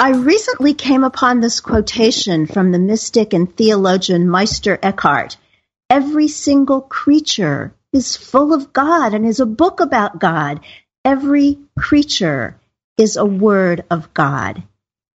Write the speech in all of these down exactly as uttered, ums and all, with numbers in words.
I recently came upon this quotation from the mystic and theologian Meister Eckhart. Every single creature is full of God and is a book about God. Every creature is a word of God.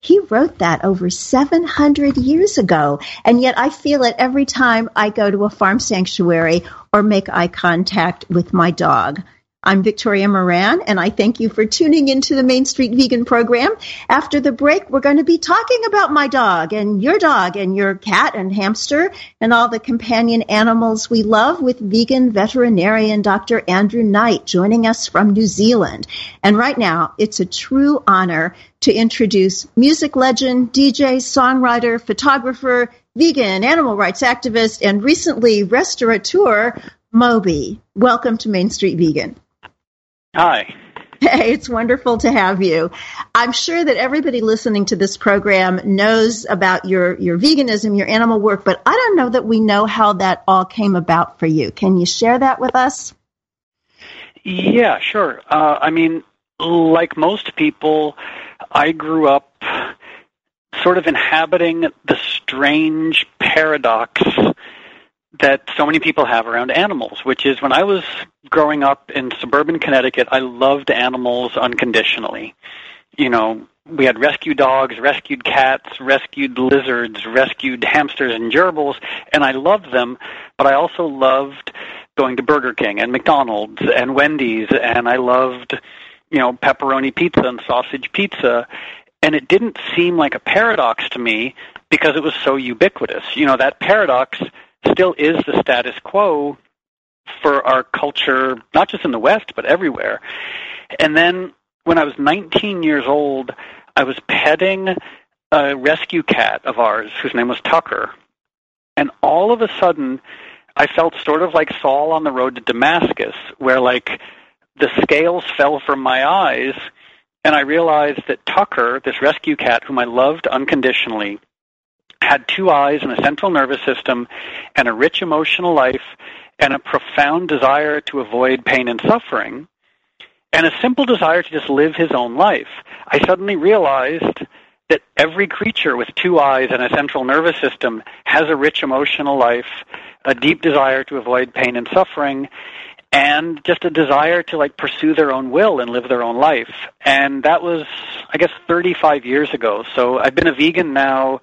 He wrote that over seven hundred years ago, and yet I feel it every time I go to a farm sanctuary or make eye contact with my dog. I'm Victoria Moran, and I thank you for tuning into the Main Street Vegan program. After the break, we're going to be talking about my dog and your dog and your cat and hamster and all the companion animals we love with vegan veterinarian Doctor Andrew Knight joining us from New Zealand. And right now, it's a true honor to introduce music legend, D J, songwriter, photographer, vegan, animal rights activist, and recently restaurateur, Moby. Welcome to Main Street Vegan. Hi. Hey, it's wonderful to have you. I'm sure that everybody listening to this program knows about your, your veganism, your animal work, but I don't know that we know how that all came about for you. Can you share that with us? Yeah, sure. Uh, I mean, like most people, I grew up sort of inhabiting the strange paradox that so many people have around animals, which is when I was growing up in suburban Connecticut, I loved animals unconditionally. You know, we had rescue dogs, rescued cats, rescued lizards, rescued hamsters and gerbils, and I loved them, but I also loved going to Burger King and McDonald's and Wendy's, and I loved, you know, pepperoni pizza and sausage pizza, and it didn't seem like a paradox to me because it was so ubiquitous. You know, that paradox still is the status quo for our culture, not just in the West, but everywhere. And then when I was nineteen years old, I was petting a rescue cat of ours whose name was Tucker. And all of a sudden, I felt sort of like Saul on the road to Damascus, where like the scales fell from my eyes, and I realized that Tucker, this rescue cat whom I loved unconditionally, had two eyes and a central nervous system and a rich emotional life and a profound desire to avoid pain and suffering and a simple desire to just live his own life. I suddenly realized that every creature with two eyes and a central nervous system has a rich emotional life, a deep desire to avoid pain and suffering, and just a desire to like pursue their own will and live their own life. And that was, I guess, thirty-five years ago. So I've been a vegan now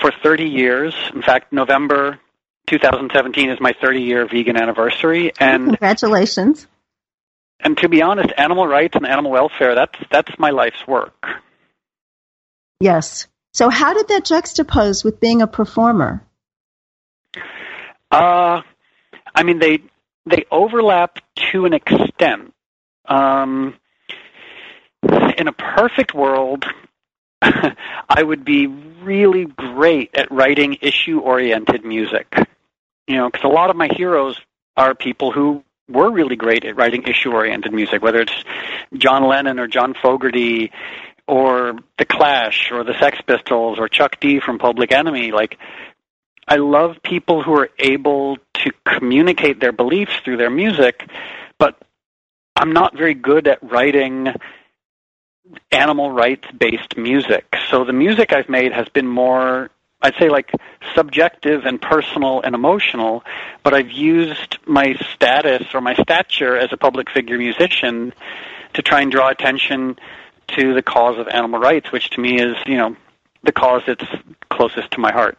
for thirty years. In fact, November two thousand seventeen is my thirty-year vegan anniversary. And congratulations. And to be honest, animal rights and animal welfare, that's that's my life's work. Yes. So how did that juxtapose with being a performer? Uh, I mean, they they overlap to an extent. Um, in a perfect world, I would be really great at writing issue-oriented music. You know, because a lot of my heroes are people who were really great at writing issue-oriented music, whether it's John Lennon or John Fogerty or The Clash or the Sex Pistols or Chuck D from Public Enemy. Like, I love people who are able to communicate their beliefs through their music, but I'm not very good at writing animal rights-based music. So the music I've made has been more, I'd say, like subjective and personal and emotional, but I've used my status or my stature as a public figure musician to try and draw attention to the cause of animal rights, which to me is, you know, the cause that's closest to my heart.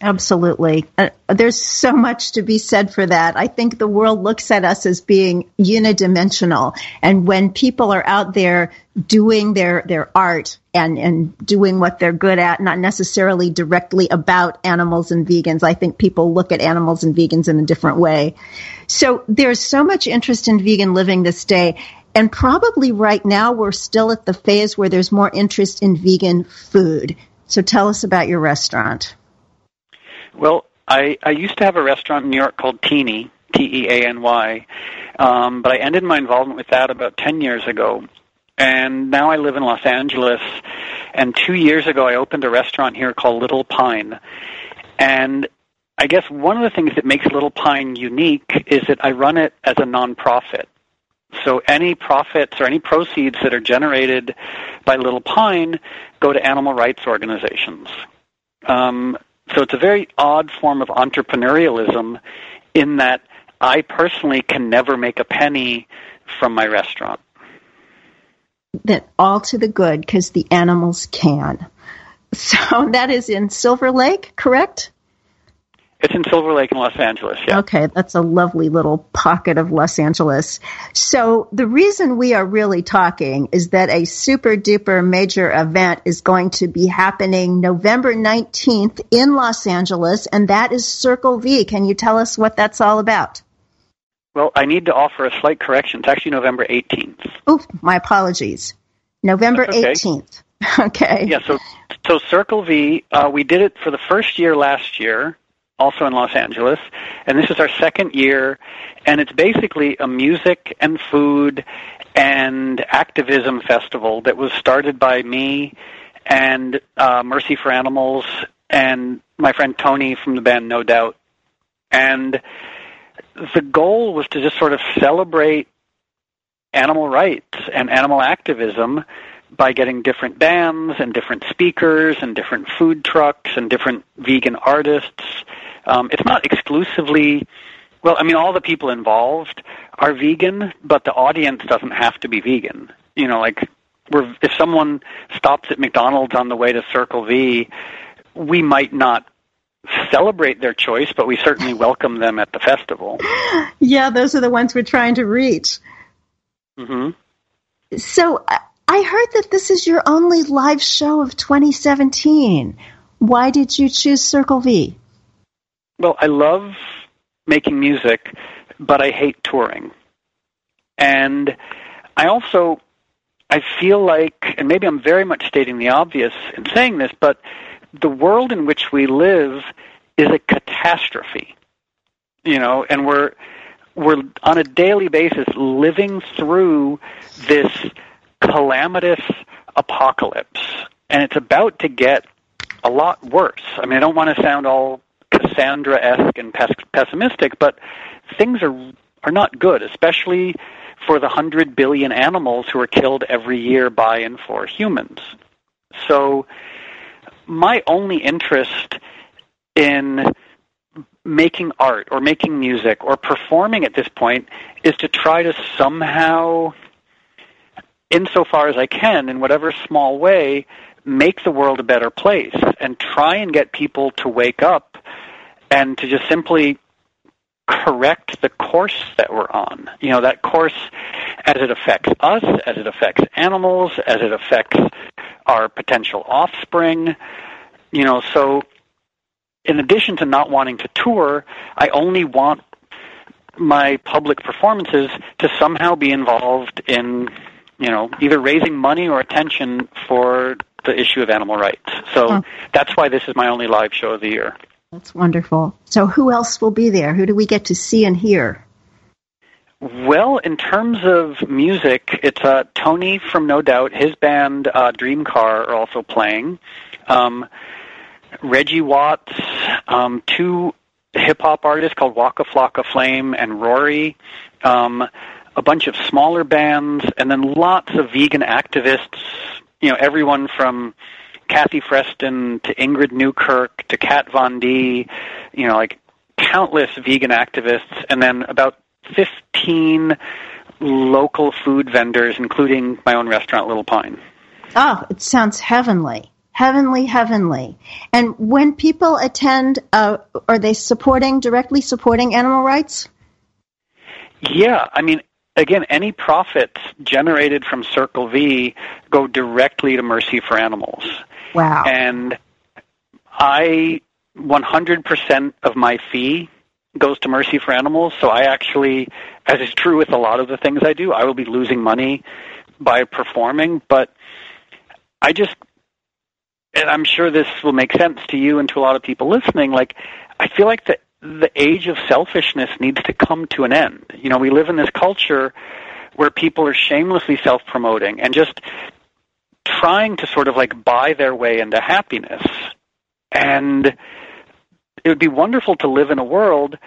Absolutely. Uh, there's so much to be said for that. I think the world looks at us as being unidimensional. And when people are out there doing their, their art and, and doing what they're good at, not necessarily directly about animals and vegans, I think people look at animals and vegans in a different way. So there's so much interest in vegan living this day. And probably right now we're still at the phase where there's more interest in vegan food. So tell us about your restaurant. Well, I, I used to have a restaurant in New York called Teany, T E A N Y, um, but I ended my involvement with that about ten years ago. And now I live in Los Angeles, and two years ago I opened a restaurant here called Little Pine. And I guess one of the things that makes Little Pine unique is that I run it as a nonprofit. So any profits or any proceeds that are generated by Little Pine go to animal rights organizations. Um So it's a very odd form of entrepreneurialism in that I personally can never make a penny from my restaurant. That all to the good because the animals can. So that is in Silver Lake, correct? It's in Silver Lake in Los Angeles, yeah. Okay, that's a lovely little pocket of Los Angeles. So the reason we are really talking is that a super-duper major event is going to be happening November nineteenth in Los Angeles, and that is Circle V. Can you tell us what that's all about? Well, I need to offer a slight correction. It's actually November eighteenth. Oof, my apologies. November eighteenth. Okay. Yeah, so, so Circle V, uh, we did it for the first year last year, also in Los Angeles, and this is our second year, and it's basically a music and food and activism festival that was started by me and uh, Mercy for Animals and my friend Tony from the band No Doubt. And the goal was to just sort of celebrate animal rights and animal activism by getting different bands and different speakers and different food trucks and different vegan artists. Um, it's not exclusively, well, I mean, all the people involved are vegan, but the audience doesn't have to be vegan. You know, like, we're, if someone stops at McDonald's on the way to Circle V, we might not celebrate their choice, but we certainly welcome them at the festival. Yeah, those are the ones we're trying to reach. Mm-hmm. So I heard that this is your only live show of twenty seventeen. Why did you choose Circle V? Well, I love making music, but I hate touring. And I also, I feel like, and maybe I'm very much stating the obvious in saying this, but the world in which we live is a catastrophe, you know, and we're we're on a daily basis living through this calamitous apocalypse, and it's about to get a lot worse. I mean, I don't want to sound all Cassandra-esque and pes- pessimistic, but things are are not good, especially for the hundred billion animals who are killed every year by and for humans. So my only interest in making art or making music or performing at this point is to try to somehow, insofar as I can, in whatever small way, make the world a better place and try and get people to wake up and to just simply correct the course that we're on. You know, that course as it affects us, as it affects animals, as it affects our potential offspring. You know, so in addition to not wanting to tour, I only want my public performances to somehow be involved in, you know, either raising money or attention for the issue of animal rights. So oh. that's why this is my only live show of the year. That's wonderful. So who else will be there? Who do we get to see and hear? Well, in terms of music, it's uh, Tony from No Doubt. His band, uh, Dream Car, are also playing. Um, Reggie Watts, um, two hip-hop artists called Waka Flocka Flame and Rory, um, a bunch of smaller bands, and then lots of vegan activists, you know, everyone from Kathy Freston to Ingrid Newkirk to Kat Von D, you know, like countless vegan activists, and then about fifteen local food vendors, including my own restaurant, Little Pine. Oh, it sounds heavenly. Heavenly, heavenly. And when people attend, uh, are they supporting, directly supporting animal rights? Yeah. I mean, again, any profits generated from Circle V go directly to Mercy for Animals. Wow. And I, one hundred percent of my fee goes to Mercy for Animals. So I actually, as is true with a lot of the things I do, I will be losing money by performing, but I just... and I'm sure this will make sense to you and to a lot of people listening, like, I feel like the the age of selfishness needs to come to an end. You know, we live in this culture where people are shamelessly self-promoting and just trying to sort of, like, buy their way into happiness. And it would be wonderful to live in a world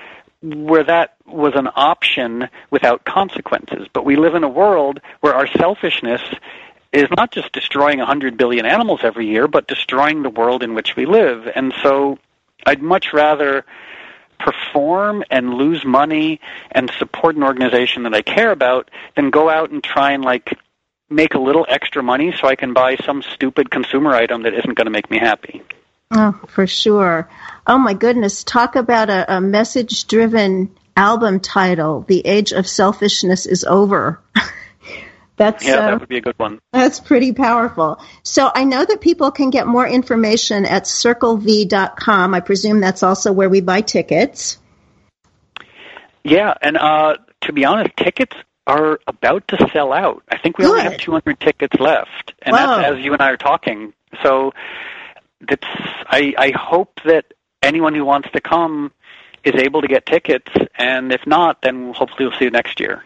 where that was an option without consequences. But we live in a world where our selfishness is not just destroying one hundred billion animals every year, but destroying the world in which we live. And so I'd much rather perform and lose money and support an organization that I care about than go out and try and, like, make a little extra money so I can buy some stupid consumer item that isn't going to make me happy. Oh, for sure. Oh, my goodness. Talk about a, a message-driven album title, The Age of Selfishness is Over. That's, yeah, uh, that would be a good one. That's pretty powerful. So I know that people can get more information at circle v dot com. I presume that's also where we buy tickets. Yeah, and uh, to be honest, tickets are about to sell out. I think we good. only have two hundred tickets left, and wow. that's as you and I are talking. So that's, I, I hope that anyone who wants to come is able to get tickets, and if not, then hopefully we'll see you next year.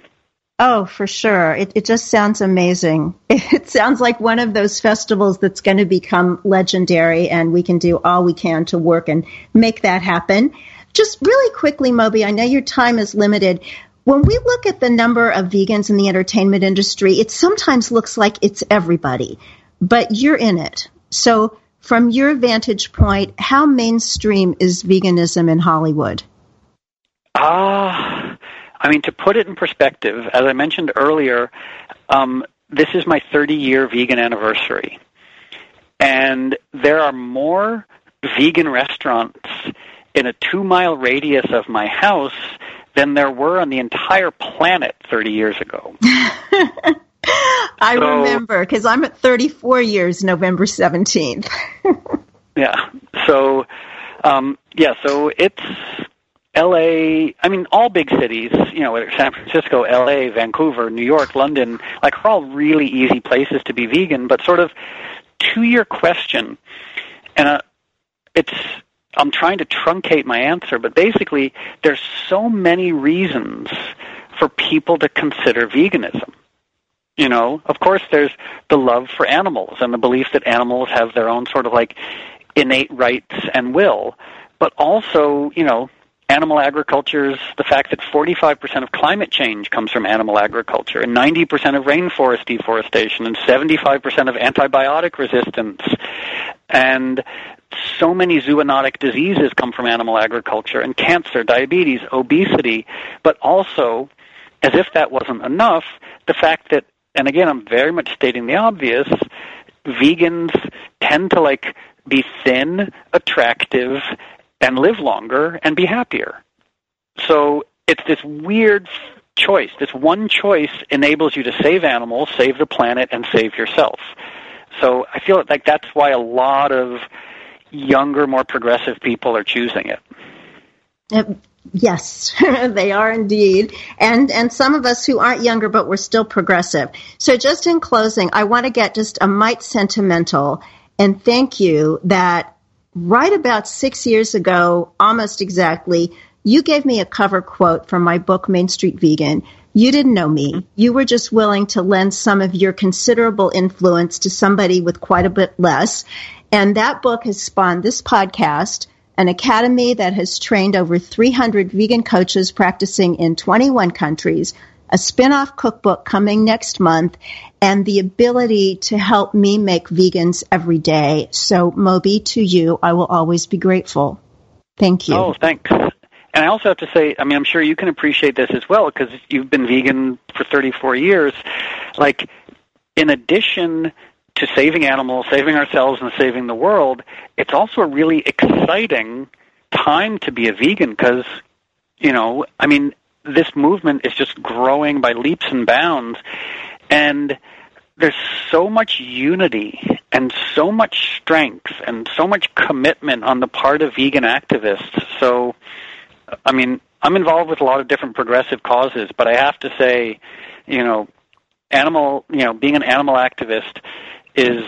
Oh, for sure. It it just sounds amazing. It sounds like one of those festivals that's going to become legendary, and we can do all we can to work and make that happen. Just really quickly, Moby, I know your time is limited. When we look at the number of vegans in the entertainment industry, it sometimes looks like it's everybody, but you're in it. So from your vantage point, how mainstream is veganism in Hollywood? Ah... Uh... I mean, to put it in perspective, as I mentioned earlier, um, this is my thirty-year vegan anniversary. And there are more vegan restaurants in a two-mile radius of my house than there were on the entire planet thirty years ago. I so, remember, because I'm at thirty-four years, November seventeenth. yeah, so, um, yeah, so it's... L A, I mean, all big cities, you know, whether it's San Francisco, L A, Vancouver, New York, London, like, are all really easy places to be vegan. But sort of to your question, and uh, it's, I'm trying to truncate my answer, but basically there's so many reasons for people to consider veganism. You know, of course, there's the love for animals and the belief that animals have their own sort of, like, innate rights and will, but also, you know, animal agriculture's, the fact that forty-five percent of climate change comes from animal agriculture, and ninety percent of rainforest deforestation, and seventy-five percent of antibiotic resistance, and so many zoonotic diseases come from animal agriculture, and cancer, diabetes, obesity, but also, as if that wasn't enough, the fact that, and again, I'm very much stating the obvious, vegans tend to like be thin, attractive, and live longer and be happier. So it's this weird choice. This one choice enables you to save animals, save the planet, and save yourself. So I feel like that's why a lot of younger, more progressive people are choosing it. Um, yes, they are indeed. And and some of us who aren't younger, but we're still progressive. So just in closing, I want to get just a mite sentimental and thank you that right about six years ago, almost exactly, you gave me a cover quote from my book, Main Street Vegan. You didn't know me. You were just willing to lend some of your considerable influence to somebody with quite a bit less. And that book has spawned this podcast, an academy that has trained over three hundred vegan coaches practicing in twenty-one countries, a spin-off cookbook coming next month, and the ability to help me make vegans every day. So, Moby, to you, I will always be grateful. Thank you. Oh, thanks. And I also have to say, I mean, I'm sure you can appreciate this as well because you've been vegan for thirty-four years. Like, in addition to saving animals, saving ourselves, and saving the world, it's also a really exciting time to be a vegan because, you know, I mean, this movement is just growing by leaps and bounds. And there's so much unity and so much strength and so much commitment on the part of vegan activists. So, I mean, I'm involved with a lot of different progressive causes, but I have to say, you know, animal, you know, being an animal activist is,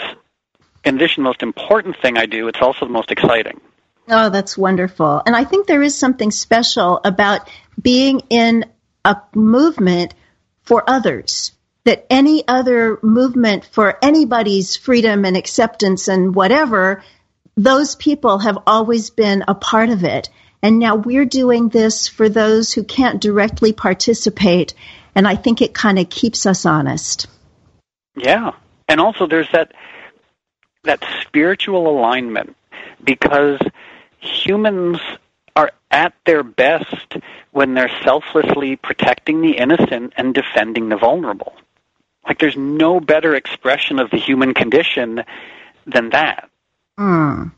in addition, the most important thing I do. It's also the most exciting. Oh, that's wonderful. And I think there is something special about being in a movement for others, that any other movement for anybody's freedom and acceptance and whatever, those people have always been a part of it. And now we're doing this for those who can't directly participate, and I think it kind of keeps us honest. Yeah, and also there's that that spiritual alignment, because humans are at their best when they're selflessly protecting the innocent and defending the vulnerable. Like, there's no better expression of the human condition than that. Mm.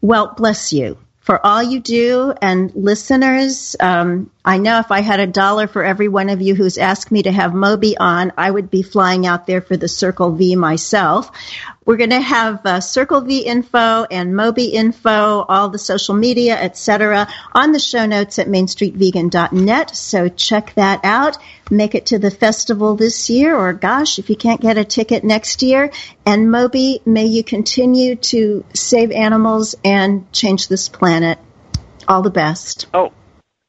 Well, bless you for all you do. And listeners, um, I know if I had a dollar for every one of you who's asked me to have Moby on, I would be flying out there for the Circle V myself. We're going to have uh, Circle V info and Moby info, all the social media, et cetera, on the show notes at main street vegan dot net. So check that out. Make it to the festival this year, or gosh, if you can't get a ticket next year. And Moby, may you continue to save animals and change this planet. All the best. Oh,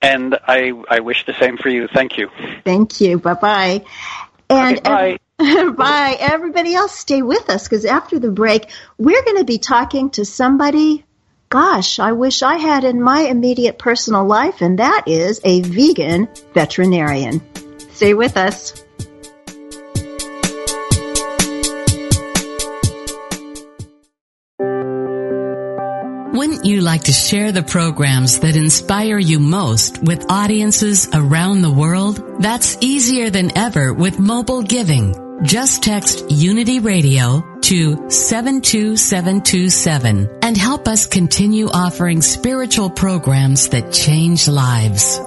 and I, I wish the same for you. Thank you. Thank you. Bye-bye. And okay, bye. Every- Bye. Everybody else, stay with us, because after the break, we're going to be talking to somebody, gosh, I wish I had in my immediate personal life, and that is a vegan veterinarian. Stay with us. Wouldn't you like to share the programs that inspire you most with audiences around the world? That's easier than ever with mobile giving. Just text Unity Radio to seven two seven two seven and help us continue offering spiritual programs that change lives.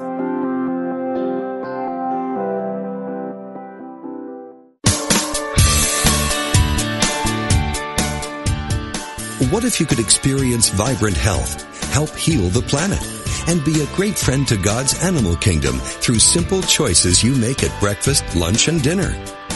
What if you could experience vibrant health, help heal the planet, and be a great friend to God's animal kingdom through simple choices you make at breakfast, lunch, and dinner?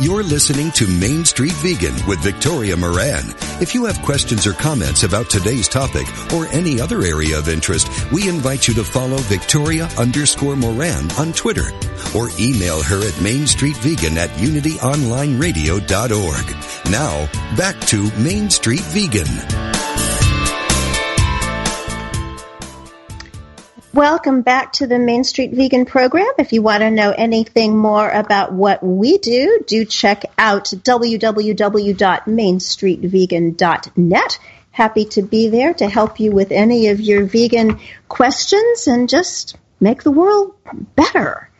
You're listening to Main Street Vegan with Victoria Moran. If you have questions or comments about today's topic or any other area of interest, we invite you to follow Victoria underscore Moran on Twitter or email her at mainstreetvegan at unity online radio dot org. Now, back to Main Street Vegan. Welcome back to the Main Street Vegan program. If you want to know anything more about what we do, do check out w w w dot main street vegan dot net. Happy to be there to help you with any of your vegan questions and just make the world better.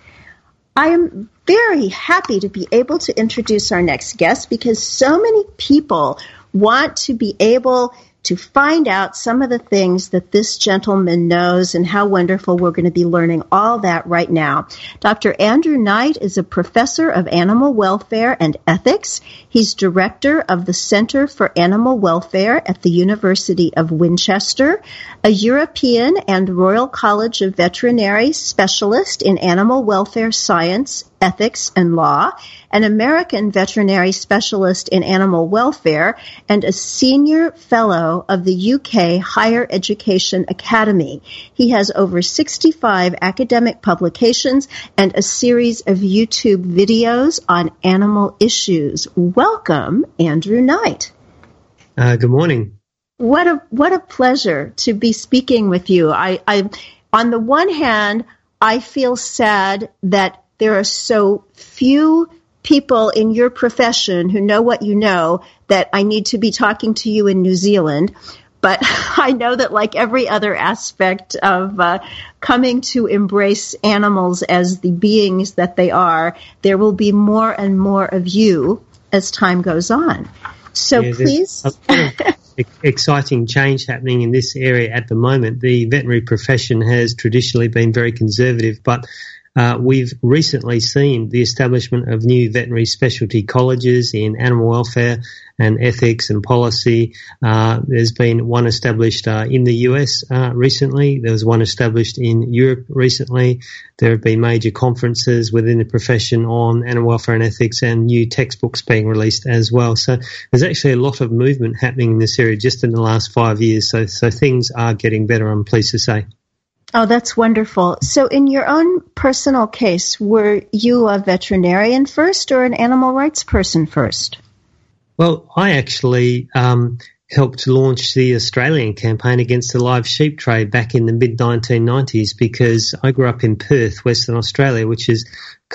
I am very happy to be able to introduce our next guest because so many people want to be able to find out some of the things that this gentleman knows and how wonderful we're going to be learning all that right now. Doctor Andrew Knight is a professor of animal welfare and ethics. He's director of the Center for Animal Welfare at the University of Winchester, a European and Royal College of Veterinary Specialist in Animal Welfare Science, Ethics, and Law, an American veterinary specialist in animal welfare, and a senior fellow of the U K Higher Education Academy. He has over sixty-five academic publications and a series of YouTube videos on animal issues. Welcome, Andrew Knight. Uh, good morning. What a what a pleasure to be speaking with you. I, I on the one hand, I feel sad that there are so few people in your profession who know what you know that I need to be talking to you in New Zealand. But I know that like every other aspect of uh, coming to embrace animals as the beings that they are, there will be more and more of you as time goes on. So yeah, please. Exciting change happening in this area at the moment. The veterinary profession has traditionally been very conservative, but Uh, we've recently seen the establishment of new veterinary specialty colleges in animal welfare and ethics and policy. Uh, there's been one established uh, in the U S uh, recently. There was one established in Europe recently. There have been major conferences within the profession on animal welfare and ethics and new textbooks being released as well. So there's actually a lot of movement happening in this area just in the last five years. So, so things are getting better, I'm pleased to say. Oh, that's wonderful. So in your own personal case, were you a veterinarian first or an animal rights person first? Well, I actually um, helped launch the Australian campaign against the live sheep trade back in the mid nineteen nineties because I grew up in Perth, Western Australia, which is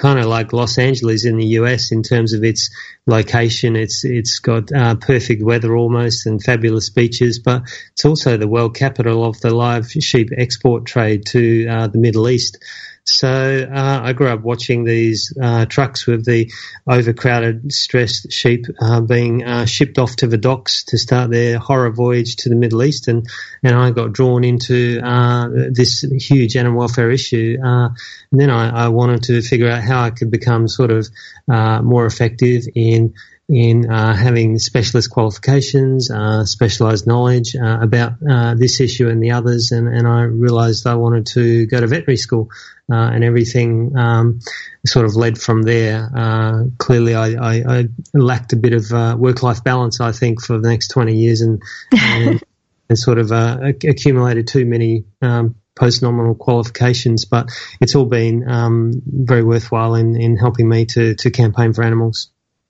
kind of like Los Angeles in the U S in terms of its location. It's it's got uh, perfect weather almost and fabulous beaches, but it's also the world capital of the live sheep export trade to uh, the Middle East. So uh, I grew up watching these uh, trucks with the overcrowded, stressed sheep uh, being uh, shipped off to the docks to start their horror voyage to the Middle East, and, and I got drawn into uh, this huge animal welfare issue. Uh, and then I, I wanted to figure out how I could become sort of uh, more effective in in uh, having specialist qualifications, uh, specialised knowledge uh, about uh, this issue and the others, and, and I realised I wanted to go to veterinary school, uh, and everything um, sort of led from there. Uh, clearly I, I, I lacked a bit of uh, work-life balance, I think, for the next twenty years, and, and, and sort of uh, accumulated too many um post-nominal qualifications, but it's all been um, very worthwhile in, in helping me to, to campaign for animals.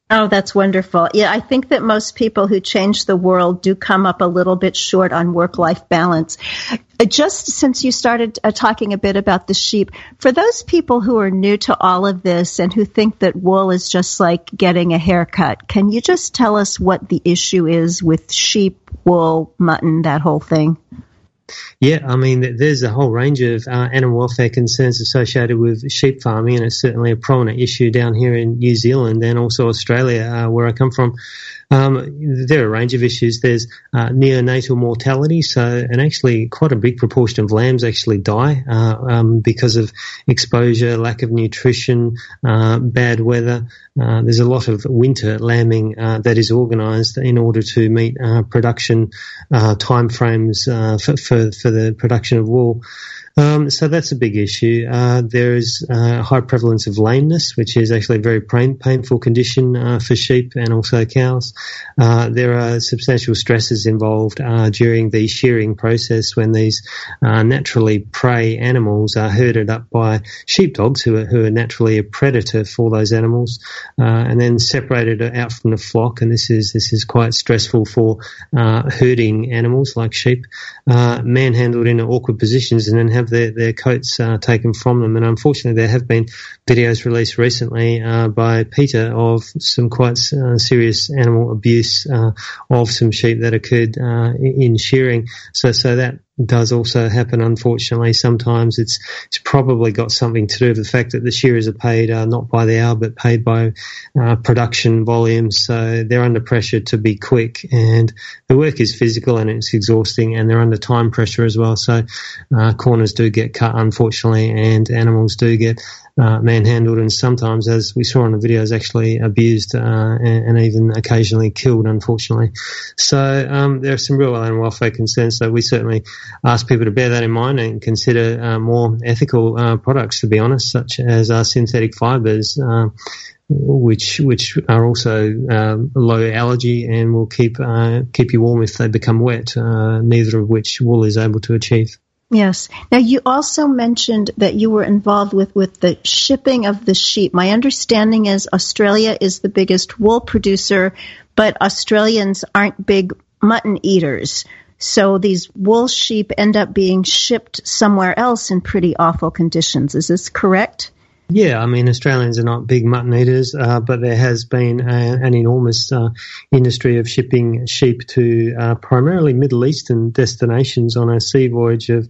Oh, that's wonderful. Yeah, I think that most people who change the world do come up a little bit short on work-life balance. Just since you started uh, talking a bit about the sheep, for those people who are new to all of this and who think that wool is just like getting a haircut, can you just tell us what the issue is with sheep, wool, mutton, that whole thing? Yeah, I mean, there's a whole range of uh, animal welfare concerns associated with sheep farming, and it's certainly a prominent issue down here in New Zealand and also Australia, uh, where I come from. Um, there are a range of issues. There's uh, neonatal mortality, so and actually quite a big proportion of lambs actually die uh, um, because of exposure, lack of nutrition, uh, bad weather. Uh, there's a lot of winter lambing uh, that is organised in order to meet uh, production uh, timeframes uh, for, for, for the production of wool. Um, so that's a big issue. Uh, there is a uh, high prevalence of lameness, which is actually a very pain, painful condition uh, for sheep and also cows. Uh, there are substantial stresses involved uh, during the shearing process when these uh, naturally prey animals are herded up by sheepdogs who are, who are naturally a predator for those animals, uh, and then separated out from the flock. And this is, this is quite stressful for uh, herding animals like sheep, uh, manhandled in awkward positions and then have Their, their coats uh, taken from them. And unfortunately there have been videos released recently uh, by Peter of some quite uh, serious animal abuse uh, of some sheep that occurred uh, in shearing. So so that does also happen, unfortunately. Sometimes it's it's probably got something to do with the fact that the shearers are paid uh, not by the hour but paid by uh, production volumes, so they're under pressure to be quick, and the work is physical and it's exhausting, and they're under time pressure as well, so uh, corners do get cut, unfortunately, and animals do get uh, manhandled and sometimes, as we saw in the videos, actually abused uh, and, and even occasionally killed, unfortunately. So um, there are some real animal welfare concerns, so we certainly ask people to bear that in mind and consider uh, more ethical uh, products, to be honest, such as our synthetic fibres, uh, which which are also uh, low allergy and will keep uh, keep you warm if they become wet, uh, neither of which wool is able to achieve. Yes. Now, you also mentioned that you were involved with, with the shipping of the sheep. My understanding is Australia is the biggest wool producer, but Australians aren't big mutton eaters. So these wool sheep end up being shipped somewhere else in pretty awful conditions. Is this correct? Yeah, I mean, Australians are not big mutton eaters, uh, but there has been a, an enormous uh, industry of shipping sheep to uh, primarily Middle Eastern destinations on a sea voyage of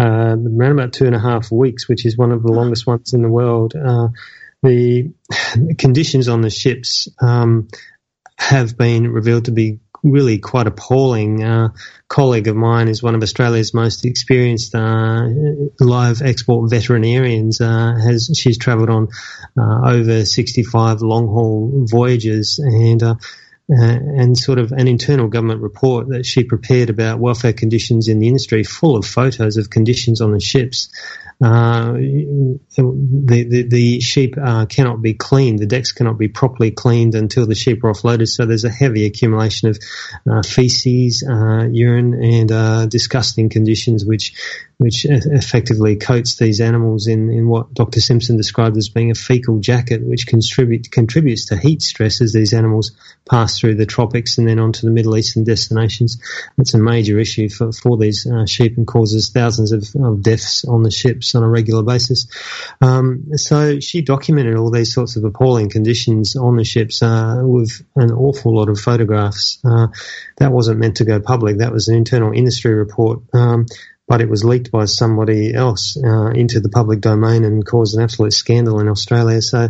uh, around about two and a half weeks, which is one of the longest ones in the world. Uh, the conditions on the ships um, have been revealed to be really quite appalling. Uh, colleague of mine is one of Australia's most experienced uh, live export veterinarians. Uh, has she's travelled on uh, over sixty-five long-haul voyages, and uh, Uh, and sort of an internal government report that she prepared about welfare conditions in the industry, full of photos of conditions on the ships. Uh, the, the, the sheep uh, cannot be cleaned. The decks cannot be properly cleaned until the sheep are offloaded, so there's a heavy accumulation of uh, feces, uh, urine, and uh, disgusting conditions which which effectively coats these animals in, in what Doctor Simpson described as being a fecal jacket, which contribute, contributes to heat stress as these animals pass through the tropics and then onto the Middle Eastern destinations. It's a major issue for, for these uh, sheep and causes thousands of, of deaths on the ships on a regular basis. Um, so she documented all these sorts of appalling conditions on the ships uh, with an awful lot of photographs. Uh, that wasn't meant to go public. That was an internal industry report. Um, but it was leaked by somebody else uh, into the public domain and caused an absolute scandal in Australia. So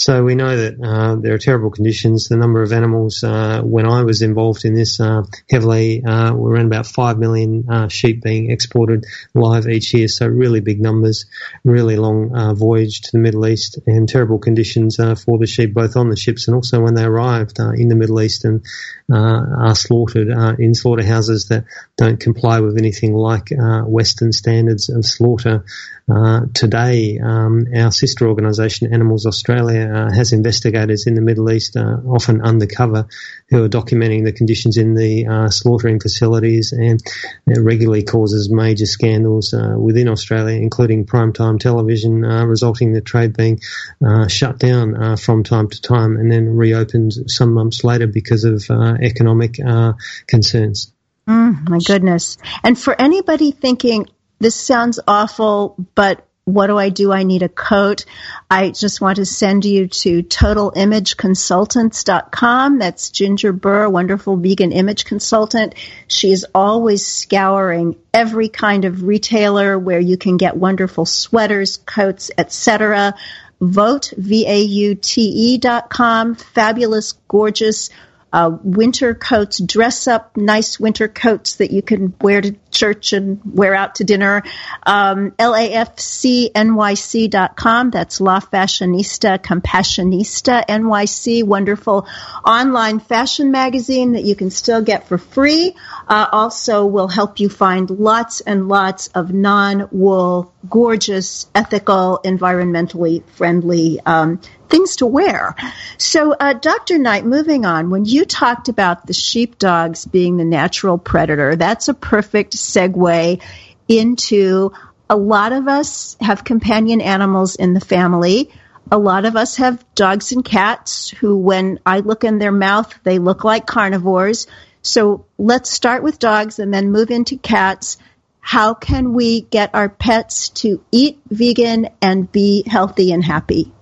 so we know that uh, there are terrible conditions. The number of animals, uh, when I was involved in this uh, heavily, uh, we're around about five million uh, sheep being exported live each year, so really big numbers, really long uh, voyage to the Middle East, and terrible conditions uh, for the sheep, both on the ships and also when they arrived uh, in the Middle East and uh, are slaughtered uh, in slaughterhouses that don't comply with anything like uh, Western standards of slaughter. Uh, today, um, our sister organisation, Animals Australia, uh, has investigators in the Middle East, uh, often undercover, who are documenting the conditions in the uh, slaughtering facilities, and it regularly causes major scandals uh, within Australia, including primetime television, uh, resulting in the trade being uh, shut down uh, from time to time and then reopened some months later because of uh, economic uh, concerns. Mm, my goodness. And for anybody thinking, this sounds awful, but what do I do? I need a coat. I just want to send you to total image consultants dot com. That's Ginger Burr, wonderful vegan image consultant. She is always scouring every kind of retailer where you can get wonderful sweaters, coats, et cetera. Vote, V A U T E dot com, fabulous, gorgeous Uh, winter coats, dress up nice winter coats that you can wear to church and wear out to dinner. Um, L A F C N Y C dot com. That's La Fashionista Compassionista N Y C. Wonderful online fashion magazine that you can still get for free. Uh, also will help you find lots and lots of non-wool, gorgeous, ethical, environmentally friendly um things to wear. So, uh, Doctor Knight, moving on, when you talked about the sheepdogs being the natural predator, that's a perfect segue into a lot of us have companion animals in the family. A lot of us have dogs and cats who, when I look in their mouth, they look like carnivores. So let's start with dogs and then move into cats. How can we get our pets to eat vegan and be healthy and happy?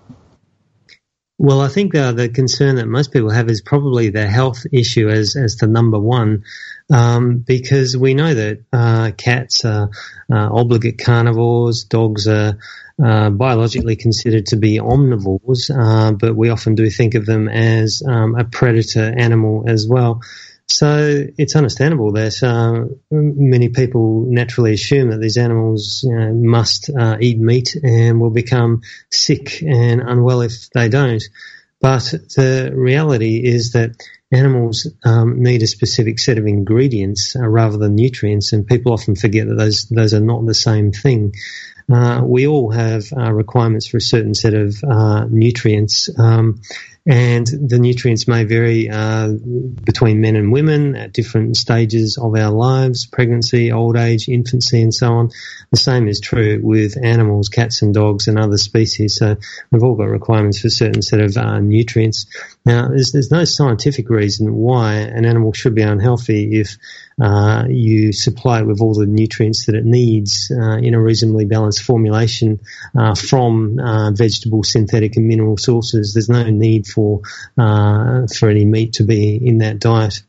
Well, I think uh, the concern that most people have is probably the health issue as, as the number one, um, because we know that uh, cats are uh, obligate carnivores, dogs are uh, biologically considered to be omnivores, uh, but we often do think of them as um, a predator animal as well. So it's understandable that uh, many people naturally assume that these animals you know, must uh, eat meat and will become sick and unwell if they don't. But the reality is that animals um, need a specific set of ingredients uh, rather than nutrients, and people often forget that those those are not the same thing. Uh, we all have uh, requirements for a certain set of uh, nutrients, um, and the nutrients may vary uh, between men and women at different stages of our lives, pregnancy, old age, infancy, and so on. The same is true with animals, cats and dogs and other species. So we've all got requirements for a certain set of uh, nutrients. Now, there's, there's no scientific reason why an animal should be unhealthy if uh, you supply it with all the nutrients that it needs uh, in a reasonably balanced formulation uh, from uh, vegetable, synthetic and mineral sources. There's no need for uh, for any meat to be in that diet.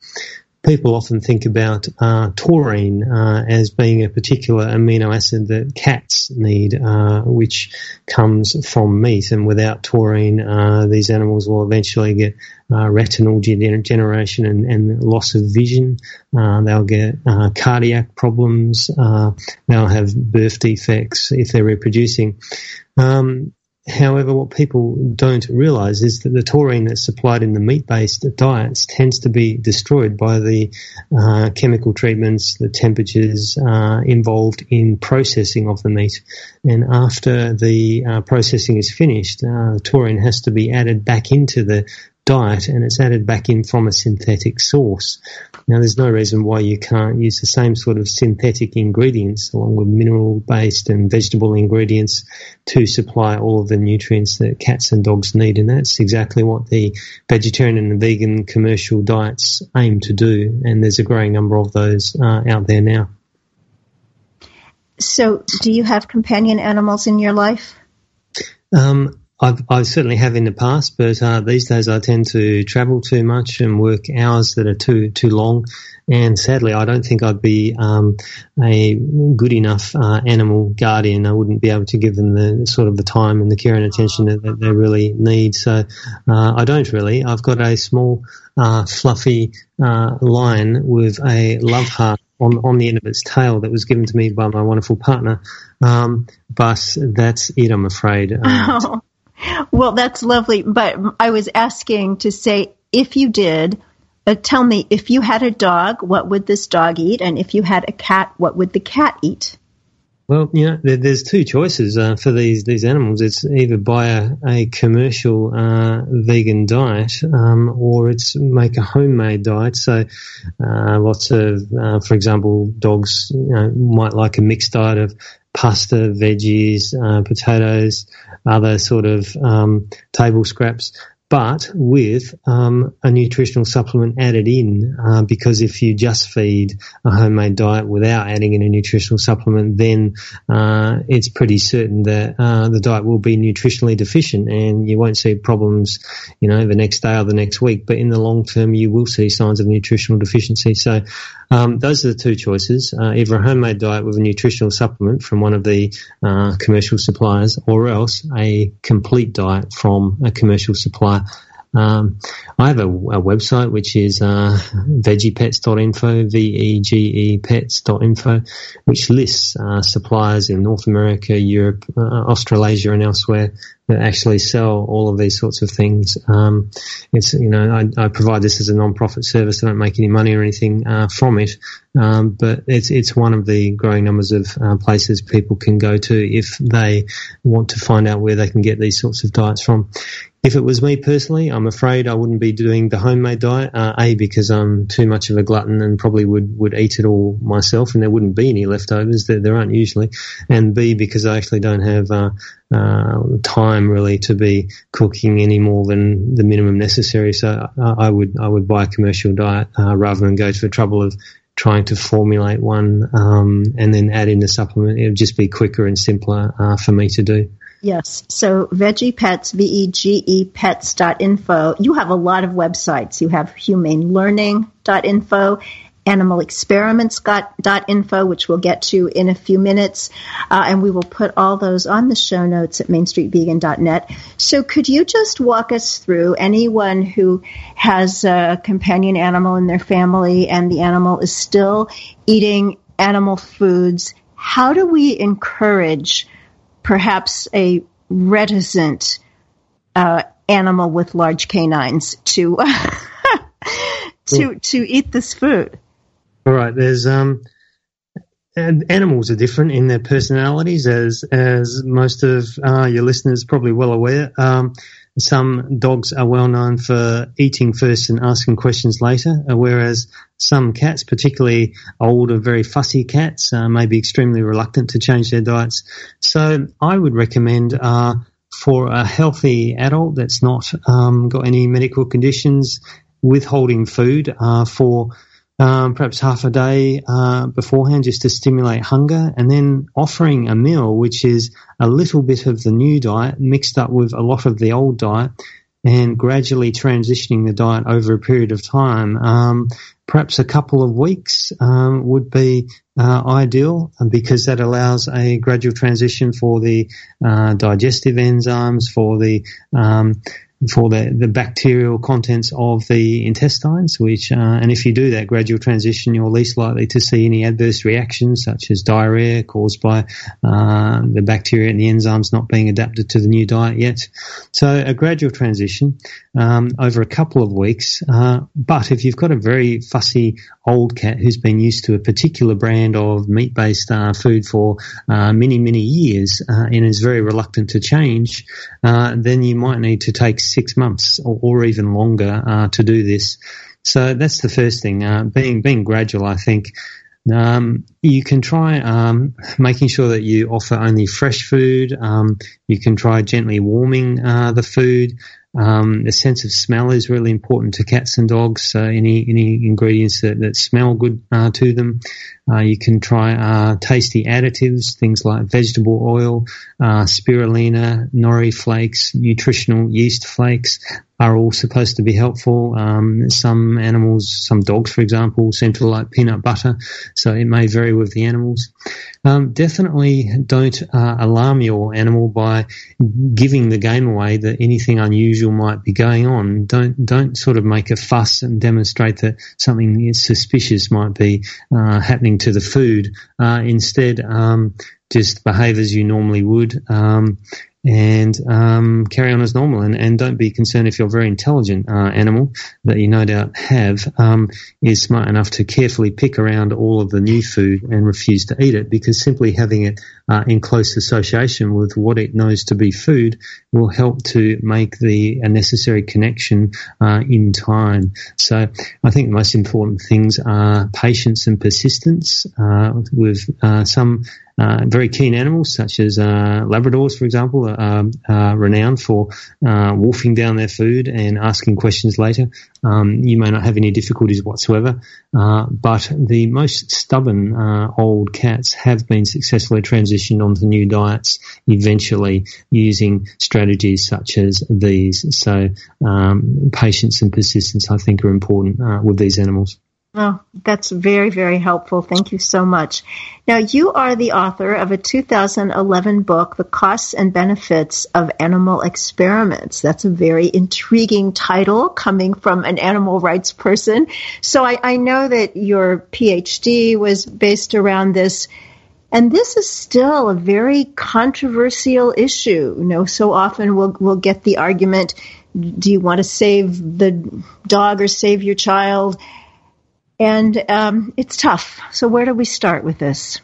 People often think about uh, taurine uh, as being a particular amino acid that cats need, uh, which comes from meat. And without taurine, uh, these animals will eventually get uh, retinal degeneration and, and loss of vision. Uh, they'll get uh, cardiac problems. Uh, they'll have birth defects if they're reproducing. Um, However, what people don't realize is that the taurine that's supplied in the meat-based diets tends to be destroyed by the uh, chemical treatments, the temperatures uh, involved in processing of the meat. And after the uh, processing is finished, uh, the taurine has to be added back into the diet, and it's added back in from a synthetic source. Now, there's no reason why you can't use the same sort of synthetic ingredients along with mineral-based and vegetable ingredients to supply all of the nutrients that cats and dogs need, and that's exactly what the vegetarian and the vegan commercial diets aim to do, and there's a growing number of those uh, out there now. So do you have companion animals in your life? Um I've, I certainly have in the past, but uh, these days I tend to travel too much and work hours that are too too long. And sadly, I don't think I'd be um, a good enough uh, animal guardian. I wouldn't be able to give them the sort of the time and the care and attention that, that they really need. So uh, I don't really. I've got a small, uh, fluffy uh, lion with a love heart on, on the end of its tail that was given to me by my wonderful partner. Um, but that's it, I'm afraid. Um, oh, well, that's lovely. But I was asking to say, if you did... Uh, tell me, if you had a dog, what would this dog eat? And if you had a cat, what would the cat eat? Well, you know, there, there's two choices uh, for these, these animals. It's either buy a, a commercial uh, vegan diet um, or it's make a homemade diet. So uh, lots of, uh, for example, dogs you know, might like a mixed diet of pasta, veggies, uh, potatoes, other sort of um, table scraps, but with um, a nutritional supplement added in, uh, because if you just feed a homemade diet without adding in a nutritional supplement, then uh, it's pretty certain that uh, the diet will be nutritionally deficient and you won't see problems, you know, the next day or the next week. But in the long term, you will see signs of nutritional deficiency. So um, those are the two choices, uh, either a homemade diet with a nutritional supplement from one of the uh, commercial suppliers or else a complete diet from a commercial supplier. Um, I have a, a website which is uh, Veggie Pets dot info, V E G E pets dot info, which lists uh, suppliers in North America, Europe, uh, Australasia and elsewhere that actually sell all of these sorts of things. Um, it's, you know, I, I provide this as a non-profit service. I don't make any money or anything uh, from it, um, but it's it's one of the growing numbers of uh, places people can go to if they want to find out where they can get these sorts of diets from. If it was me personally, I'm afraid I wouldn't be doing the homemade diet, uh, A, because I'm too much of a glutton and probably would, would eat it all myself and there wouldn't be any leftovers. There, there aren't usually. And B, because I actually don't have uh, uh, time really to be cooking any more than the minimum necessary. So I, I would I would buy a commercial diet uh, rather than go to the trouble of trying to formulate one um, and then add in the supplement. It would just be quicker and simpler uh, for me to do. Yes. So Veggie Pets, V E G E pets dot info. You have a lot of websites. You have Humane Learning dot info, Animal Experiments dot info, which we'll get to in a few minutes. Uh, and we will put all those on the show notes at main street vegan dot net. So could you just walk us through anyone who has a companion animal in their family and the animal is still eating animal foods? How do we encourage perhaps a reticent uh, animal with large canines to to to eat this food? All right, there's um, and animals are different in their personalities, as as most of uh, your listeners are probably well aware. Um, some dogs are well known for eating first and asking questions later, whereas some cats, particularly older, very fussy cats, uh, may be extremely reluctant to change their diets. So I would recommend uh, for a healthy adult that's not um, got any medical conditions, withholding food uh, for um, perhaps half a day uh, beforehand just to stimulate hunger, and then offering a meal which is a little bit of the new diet mixed up with a lot of the old diet, and gradually transitioning the diet over a period of time. Um, perhaps a couple of weeks um, would be uh, ideal, because that allows a gradual transition for the uh, digestive enzymes, for the um, for the, the bacterial contents of the intestines, which uh, and if you do that gradual transition, you're least likely to see any adverse reactions such as diarrhea caused by uh, the bacteria and the enzymes not being adapted to the new diet yet. So a gradual transition um, over a couple of weeks. Uh, but if you've got a very fussy old cat who's been used to a particular brand of meat-based uh, food for uh, many, many years uh, and is very reluctant to change, uh, then you might need to take six months or, or even longer uh, to do this. So that's the first thing, uh, being being gradual, I think. Um, you can try um, making sure that you offer only fresh food. Um, you can try gently warming uh, the food. Um, the sense of smell is really important to cats and dogs, so any, any ingredients that, that smell good uh, to them. Uh, you can try uh, tasty additives, things like vegetable oil, uh, spirulina, nori flakes, nutritional yeast flakes are all supposed to be helpful. Um, some animals, some dogs, for example, seem to like peanut butter, so it may vary with the animals. Um, definitely don't uh, alarm your animal by giving the game away that anything unusual might be going on. Don't don't sort of make a fuss and demonstrate that something suspicious might be uh, happening to the food. Uh, instead, um, just behave as you normally would. Um, And um, carry on as normal, and, and don't be concerned if your very intelligent uh, animal that you no doubt have um, is smart enough to carefully pick around all of the new food and refuse to eat it, because simply having it uh, in close association with what it knows to be food will help to make the a necessary connection uh, in time. So I think the most important things are patience and persistence uh, with uh, some Uh, very keen animals, such as uh, Labradors, for example, are, are renowned for uh, wolfing down their food and asking questions later. Um, you may not have any difficulties whatsoever, uh, but the most stubborn uh, old cats have been successfully transitioned onto new diets eventually using strategies such as these. So um, patience and persistence, I think, are important uh, with these animals. Oh, that's very, very helpful. Thank you so much. Now, you are the author of a two thousand eleven book, The Costs and Benefits of Animal Experiments. That's a very intriguing title coming from an animal rights person. So I, I know that your PhD was based around this, and this is still a very controversial issue. You know, so often we'll, we'll get the argument, do you want to save the dog or save your child? And um, it's tough. So where do we start with this?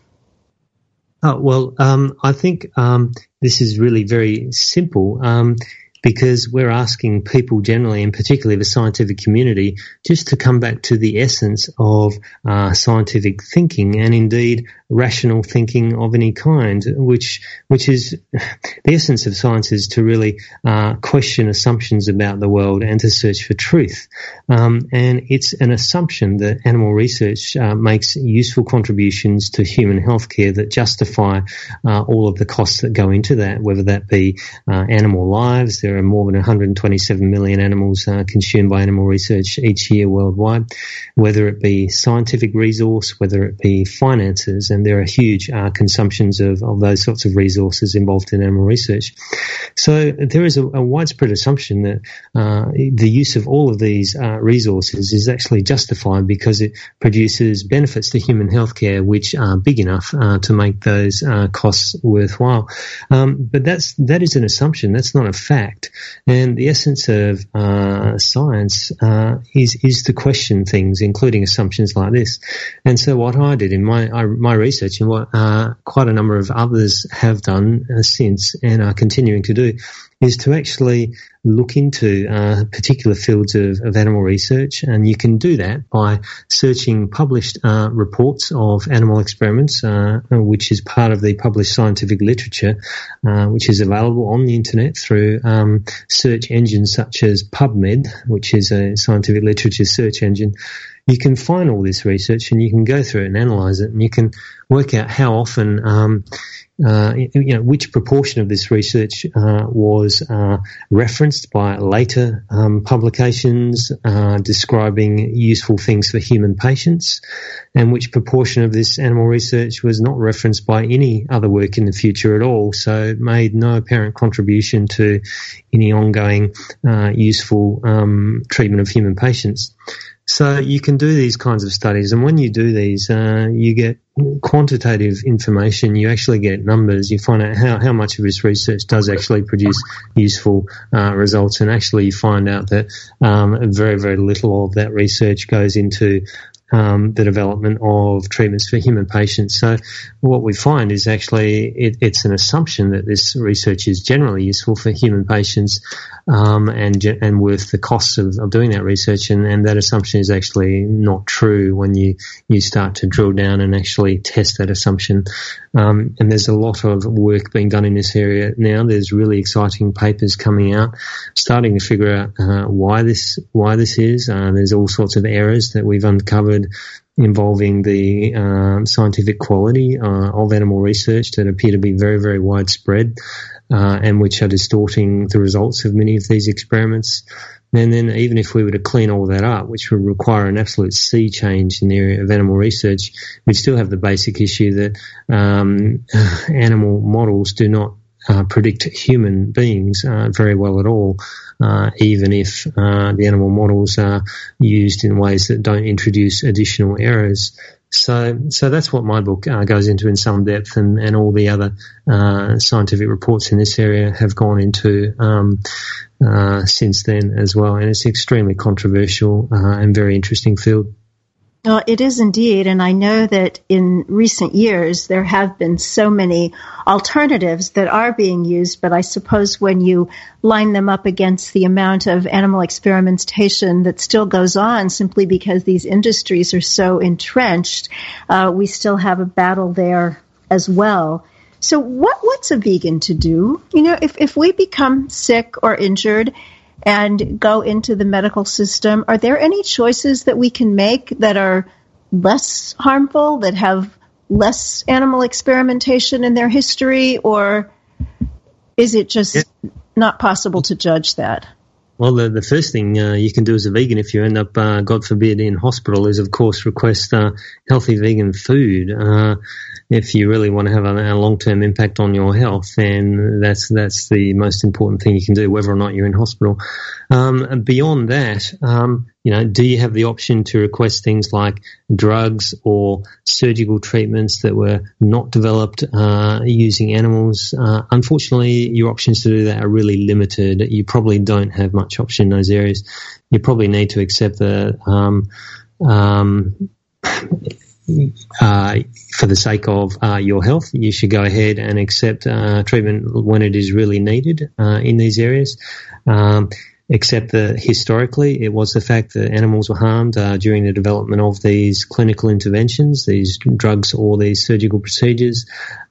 Oh, well, um, I think um, this is really very simple um, because we're asking people generally, and particularly the scientific community, just to come back to the essence of uh, scientific thinking and indeed rational thinking of any kind, which which is the essence of science, is to really uh, question assumptions about the world and to search for truth. Um, and it's an assumption that animal research uh, makes useful contributions to human healthcare that justify uh, all of the costs that go into that, whether that be uh, animal lives. There are more than one hundred twenty-seven million animals uh, consumed by animal research each year worldwide, whether it be scientific resource, whether it be finances, and there are huge uh, consumptions of, of those sorts of resources involved in animal research. So there is a, a widespread assumption that uh, the use of all of these uh, resources is actually justified because it produces benefits to human healthcare which are big enough uh, to make those uh, costs worthwhile. Um, but that's that is an assumption. That's not a fact. And the essence of uh, science uh, is is to question things, including assumptions like this. And so what I did in my I, my research, and what uh, quite a number of others have done uh, since and are continuing to do, is to actually look into uh, particular fields of, of animal research. And you can do that by searching published uh, reports of animal experiments, uh, which is part of the published scientific literature, uh, which is available on the internet through um, search engines such as PubMed, which is a scientific literature search engine. You can find all this research and you can go through it and analyze it, and you can work out how often, um, uh, you know, which proportion of this research uh, was uh, referenced by later um, publications uh, describing useful things for human patients, and which proportion of this animal research was not referenced by any other work in the future at all, so it made no apparent contribution to any ongoing uh, useful um, treatment of human patients. So you can do these kinds of studies, and when you do these, uh, you get quantitative information. You actually get numbers. You find out how, how much of this research does actually produce useful uh, results, and actually you find out that um, very, very little of that research goes into Um, the development of treatments for human patients. So what we find is actually it, it's an assumption that this research is generally useful for human patients um, and and worth the cost of, of doing that research, and, and that assumption is actually not true when you, you start to drill down and actually test that assumption. Um, and there's a lot of work being done in this area now. There's really exciting papers coming out, starting to figure out uh, why this why this is. Uh, there's all sorts of errors that we've uncovered good involving the um, scientific quality uh, of animal research that appear to be very, very widespread uh, and which are distorting the results of many of these experiments. And then even if we were to clean all that up, which would require an absolute sea change in the area of animal research, we'd still have the basic issue that um, animal models do not uh, predict human beings uh, very well at all, uh, even if uh, the animal models are used in ways that don't introduce additional errors. So so that's what my book uh, goes into in some depth, and, and all the other uh, scientific reports in this area have gone into um, uh, since then as well. And it's an extremely controversial uh, and very interesting field. Well, it is indeed, and I know that in recent years there have been so many alternatives that are being used, but I suppose when you line them up against the amount of animal experimentation that still goes on simply because these industries are so entrenched, uh, we still have a battle there as well. So what, what's a vegan to do? You know, if, if we become sick or injured and go into the medical system, are there any choices that we can make that are less harmful, that have less animal experimentation in their history, or is it just yeah. not possible to judge that? Well, the, the first thing uh, you can do as a vegan if you end up, uh, God forbid, in hospital is, of course, request uh, healthy vegan food. Uh, if you really want to have a, a long-term impact on your health, then that's that's the most important thing you can do, whether or not you're in hospital. Um, beyond that, um, you know, do you have the option to request things like drugs or surgical treatments that were not developed uh, using animals? Uh, unfortunately, your options to do that are really limited. You probably don't have much option in those areas. You probably need to accept the um, um, uh, for the sake of uh, your health, you should go ahead and accept uh, treatment when it is really needed uh, in these areas. Um, Except that historically, it was the fact that animals were harmed uh, during the development of these clinical interventions, these drugs or these surgical procedures.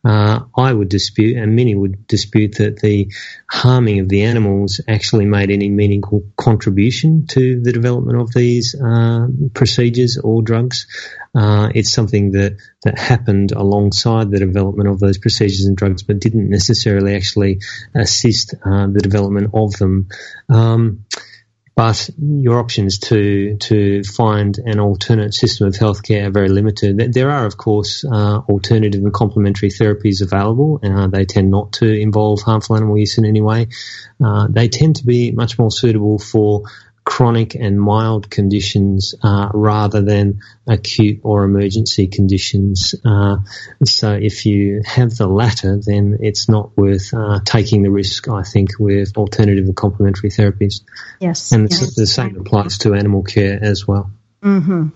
Uh, I would dispute, and many would dispute, that the harming of the animals actually made any meaningful contribution to the development of these uh, procedures or drugs. Uh, it's something that, that happened alongside the development of those procedures and drugs, but didn't necessarily actually assist uh, the development of them. Um, but your options to to find an alternate system of healthcare are very limited. There are, of course, uh, alternative and complementary therapies available, and uh, they tend not to involve harmful animal use in any way. Uh, they tend to be much more suitable for chronic and mild conditions uh, rather than acute or emergency conditions. Uh, so if you have the latter, then it's not worth uh, taking the risk, I think, with alternative and complementary therapies. Yes. And yes. The same applies to animal care as well. Mm-hmm.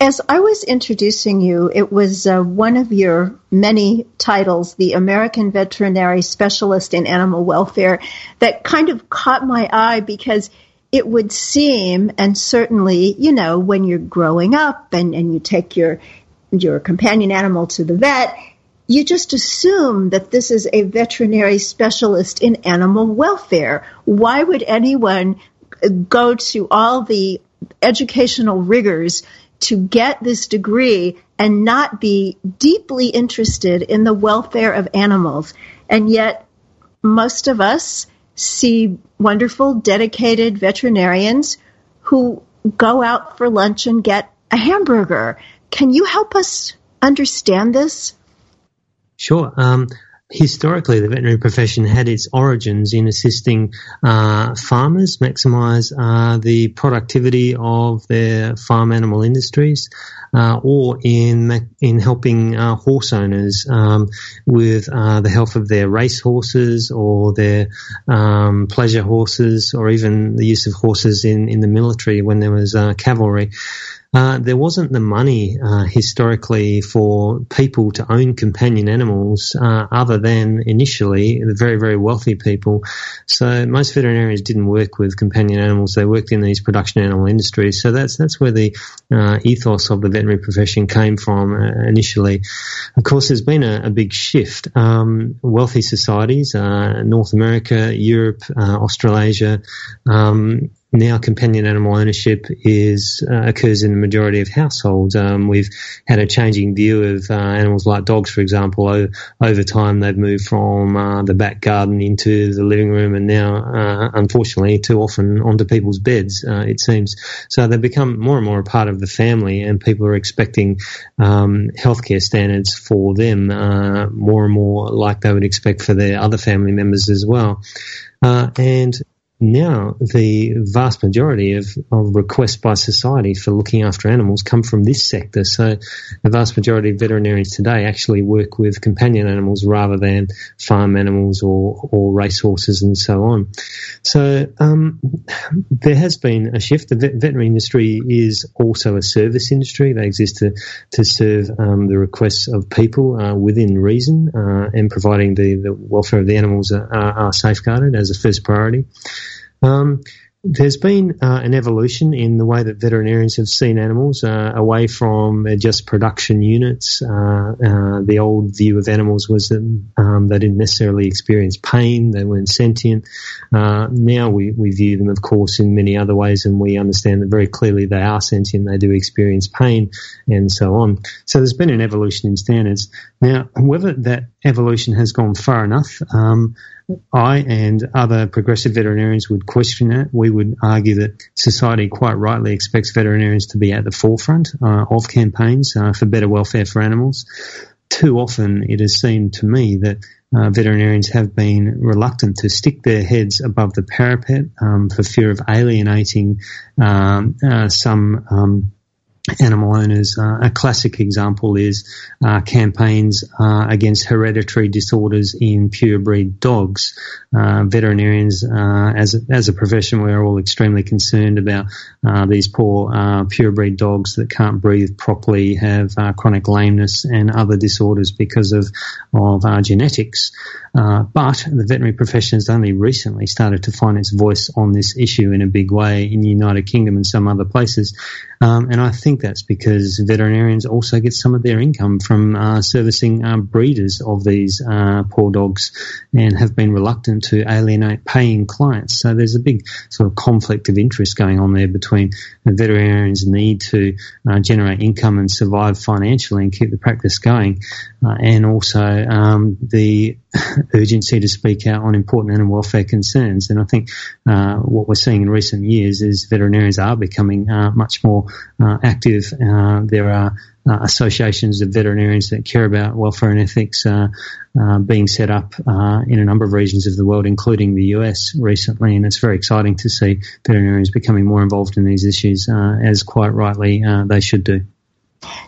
As I was introducing you, it was uh, one of your many titles, The American Veterinary Specialist in Animal Welfare, that kind of caught my eye because it would seem, and certainly, you know, when you're growing up and, and you take your your companion animal to the vet, you just assume that this is a veterinary specialist in animal welfare. Why would anyone go to all the educational rigors to get this degree and not be deeply interested in the welfare of animals? And yet, most of us see wonderful, dedicated veterinarians who go out for lunch and get a hamburger. Can you help us understand this? Sure. Um, historically, the veterinary profession had its origins in assisting uh, farmers maximize uh, the productivity of their farm animal industries, Uh, or in in helping uh, horse owners um, with uh, the health of their race horses or their um, pleasure horses, or even the use of horses in, in the military when there was uh, cavalry. Uh, there wasn't the money uh, historically for people to own companion animals uh, other than initially the very, very wealthy people. So most veterinarians didn't work with companion animals. They worked in these production animal industries. So that's that's where the uh, ethos of the veterinary profession came from uh, initially. Of course, there's been a, a big shift. Um, wealthy societies, uh, North America, Europe, uh, Australasia, um Now, companion animal ownership is uh, occurs in the majority of households. Um, we've had a changing view of uh, animals like dogs, for example. O- over time, they've moved from uh, the back garden into the living room, and now, uh, unfortunately, too often onto people's beds, uh, it seems. So they've become more and more a part of the family, and people are expecting um, healthcare standards for them uh, more and more, like they would expect for their other family members as well. Uh, and now, the vast majority of, of requests by society for looking after animals come from this sector. So the vast majority of veterinarians today actually work with companion animals rather than farm animals or, or racehorses and so on. So um, there has been a shift. The vet- veterinary industry is also a service industry. They exist to, to serve um, the requests of people uh, within reason uh, and providing the, the welfare of the animals are, are safeguarded as a first priority. Um, there's been uh, an evolution in the way that veterinarians have seen animals uh, away from uh, just production units. Uh, uh, the old view of animals was that um, they didn't necessarily experience pain, they weren't sentient. Uh, now we, we view them, of course, in many other ways, and we understand that very clearly they are sentient, they do experience pain, and so on. So there's been an evolution in standards. Now, whether that evolution has gone far enough, um, I and other progressive veterinarians would question that. We would argue that society quite rightly expects veterinarians to be at the forefront uh, of campaigns uh, for better welfare for animals. Too often it has seemed to me that uh, veterinarians have been reluctant to stick their heads above the parapet um, for fear of alienating um, uh, some um animal owners. Uh, a classic example is uh, campaigns uh, against hereditary disorders in purebred dogs. Uh, veterinarians, uh, as a, as a profession, we're all extremely concerned about uh, these poor uh, purebred dogs that can't breathe properly, have uh, chronic lameness and other disorders because of of our genetics. Uh, but the veterinary profession has only recently started to find its voice on this issue in a big way in the United Kingdom and some other places. Um, and I think that's because veterinarians also get some of their income from uh, servicing uh, breeders of these uh, poor dogs and have been reluctant to alienate paying clients. So there's a big sort of conflict of interest going on there between the veterinarians' need to uh, generate income and survive financially and keep the practice going, uh, and also um, the urgency to speak out on important animal welfare concerns. And I think uh, what we're seeing in recent years is veterinarians are becoming uh, much more uh, active. Uh, there are uh, associations of veterinarians that care about welfare and ethics uh, uh, being set up uh, in a number of regions of the world, including the U S recently, and it's very exciting to see veterinarians becoming more involved in these issues, uh, as quite rightly uh, they should do.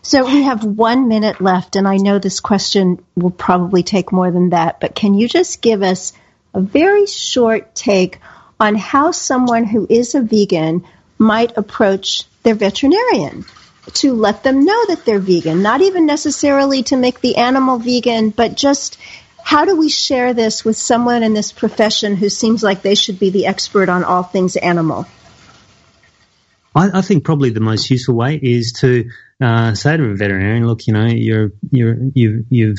So we have one minute left, and I know this question will probably take more than that, but can you just give us a very short take on how someone who is a vegan might approach their veterinarian to let them know that they're vegan, not even necessarily to make the animal vegan, but just how do we share this with someone in this profession who seems like they should be the expert on all things animal? I, I think probably the most useful way is to Uh, say to a veterinarian, look, you know, you're you're you've, you've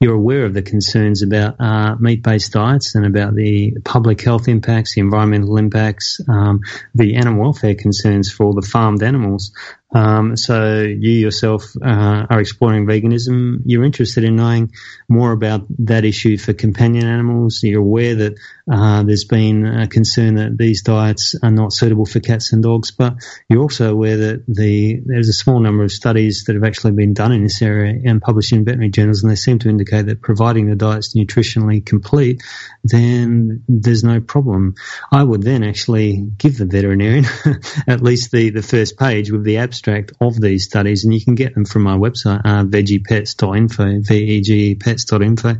you're aware of the concerns about uh, meat-based diets and about the public health impacts, the environmental impacts, um, the animal welfare concerns for all the farmed animals. Um, so you yourself uh, are exploring veganism. You're interested in knowing more about that issue for companion animals. You're aware that uh, there's been a concern that these diets are not suitable for cats and dogs, but you're also aware that the there's a small number of studies that have actually been done in this area and published in veterinary journals, and they seem to indicate that providing the diet's nutritionally complete, then there's no problem. I would then actually give the veterinarian at least the, the first page with the abstract of these studies, and you can get them from my website, uh, Veggie Pets dot info, V E G Pets dot info,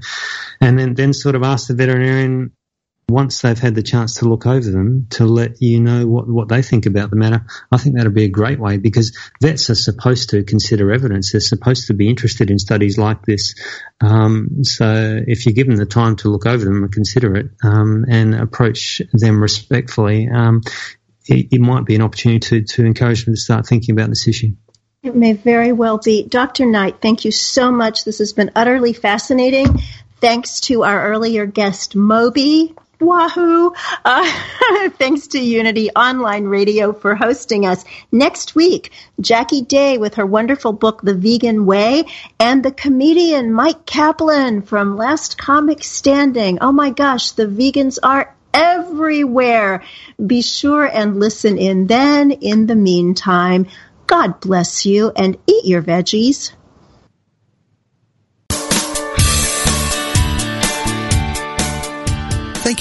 and then, then sort of ask the veterinarian, once they've had the chance to look over them, to let you know what, what they think about the matter. I think that would be a great way, because vets are supposed to consider evidence. They're supposed to be interested in studies like this. Um, so if you give them the time to look over them and consider it um, and approach them respectfully, um, it, it might be an opportunity to, to encourage them to start thinking about this issue. It may very well be. Doctor Knight, thank you so much. This has been utterly fascinating. Thanks to our earlier guest, Moby. Wahoo! Uh, thanks to Unity Online Radio for hosting us. Next week, Jackie Day with her wonderful book, The Vegan Way, and the comedian Mike Kaplan from Last Comic Standing. Oh my gosh, the vegans are everywhere. Be sure and listen in then. In the meantime, God bless you and eat your veggies. Thank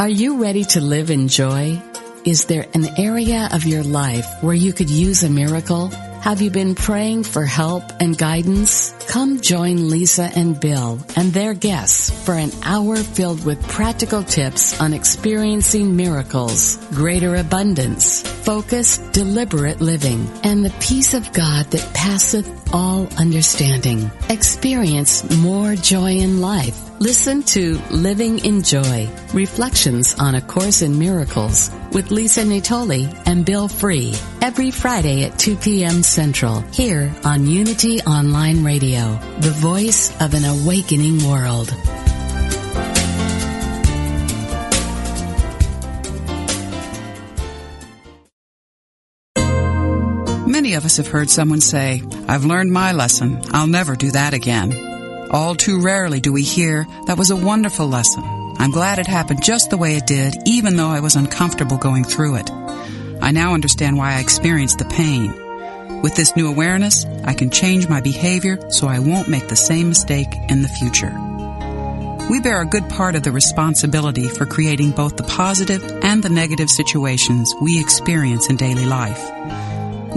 Are you ready to live in joy? Is there an area of your life where you could use a miracle? Have you been praying for help and guidance? Come join Lisa and Bill and their guests for an hour filled with practical tips on experiencing miracles, greater abundance, focused, deliberate living, and the peace of God that passeth all understanding. Experience more joy in life. Listen to Living in Joy, Reflections on A Course in Miracles with Lisa Natoli and Bill Free every Friday at two p.m. Central here on Unity Online Radio, the voice of an awakening world. Many of us have heard someone say, "I've learned my lesson. I'll never do that again." All too rarely do we hear, "That was a wonderful lesson. I'm glad it happened just the way it did, even though I was uncomfortable going through it. I now understand why I experienced the pain. With this new awareness, I can change my behavior so I won't make the same mistake in the future." We bear a good part of the responsibility for creating both the positive and the negative situations we experience in daily life.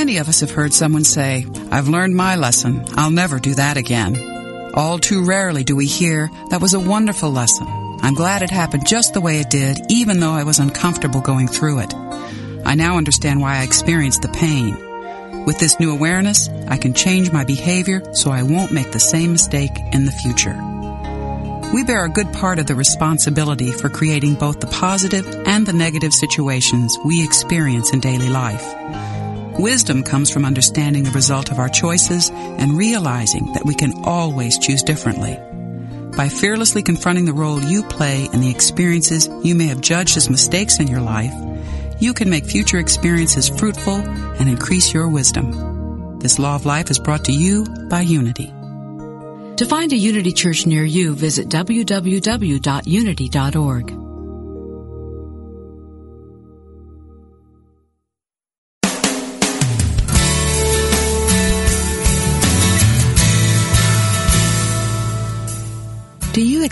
Many of us have heard someone say, "I've learned my lesson. I'll never do that again." All too rarely do we hear, "That was a wonderful lesson. I'm glad it happened just the way it did, even though I was uncomfortable going through it. I now understand why I experienced the pain. With this new awareness, I can change my behavior so I won't make the same mistake in the future." We bear a good part of the responsibility for creating both the positive and the negative situations we experience in daily life. Wisdom comes from understanding the result of our choices and realizing that we can always choose differently. By fearlessly confronting the role you play and the experiences you may have judged as mistakes in your life, you can make future experiences fruitful and increase your wisdom. This law of life is brought to you by Unity. To find a Unity Church near you, visit w w w dot unity dot org.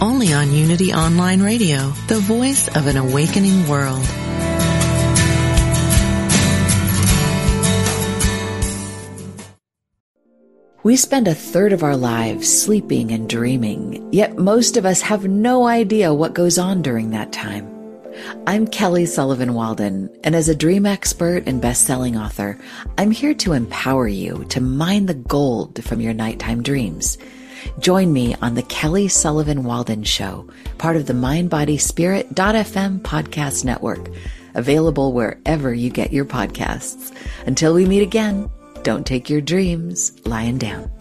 only on Unity Online Radio, the voice of an awakening world. We spend a third of our lives sleeping and dreaming, yet most of us have no idea what goes on during that time. I'm Kelly Sullivan Walden, and as a dream expert and best-selling author, I'm here to empower you to mine the gold from your nighttime dreams. Join me on The Kelly Sullivan Walden Show, part of the mind body spirit dot f m podcast network, available wherever you get your podcasts. Until we meet again, don't take your dreams lying down.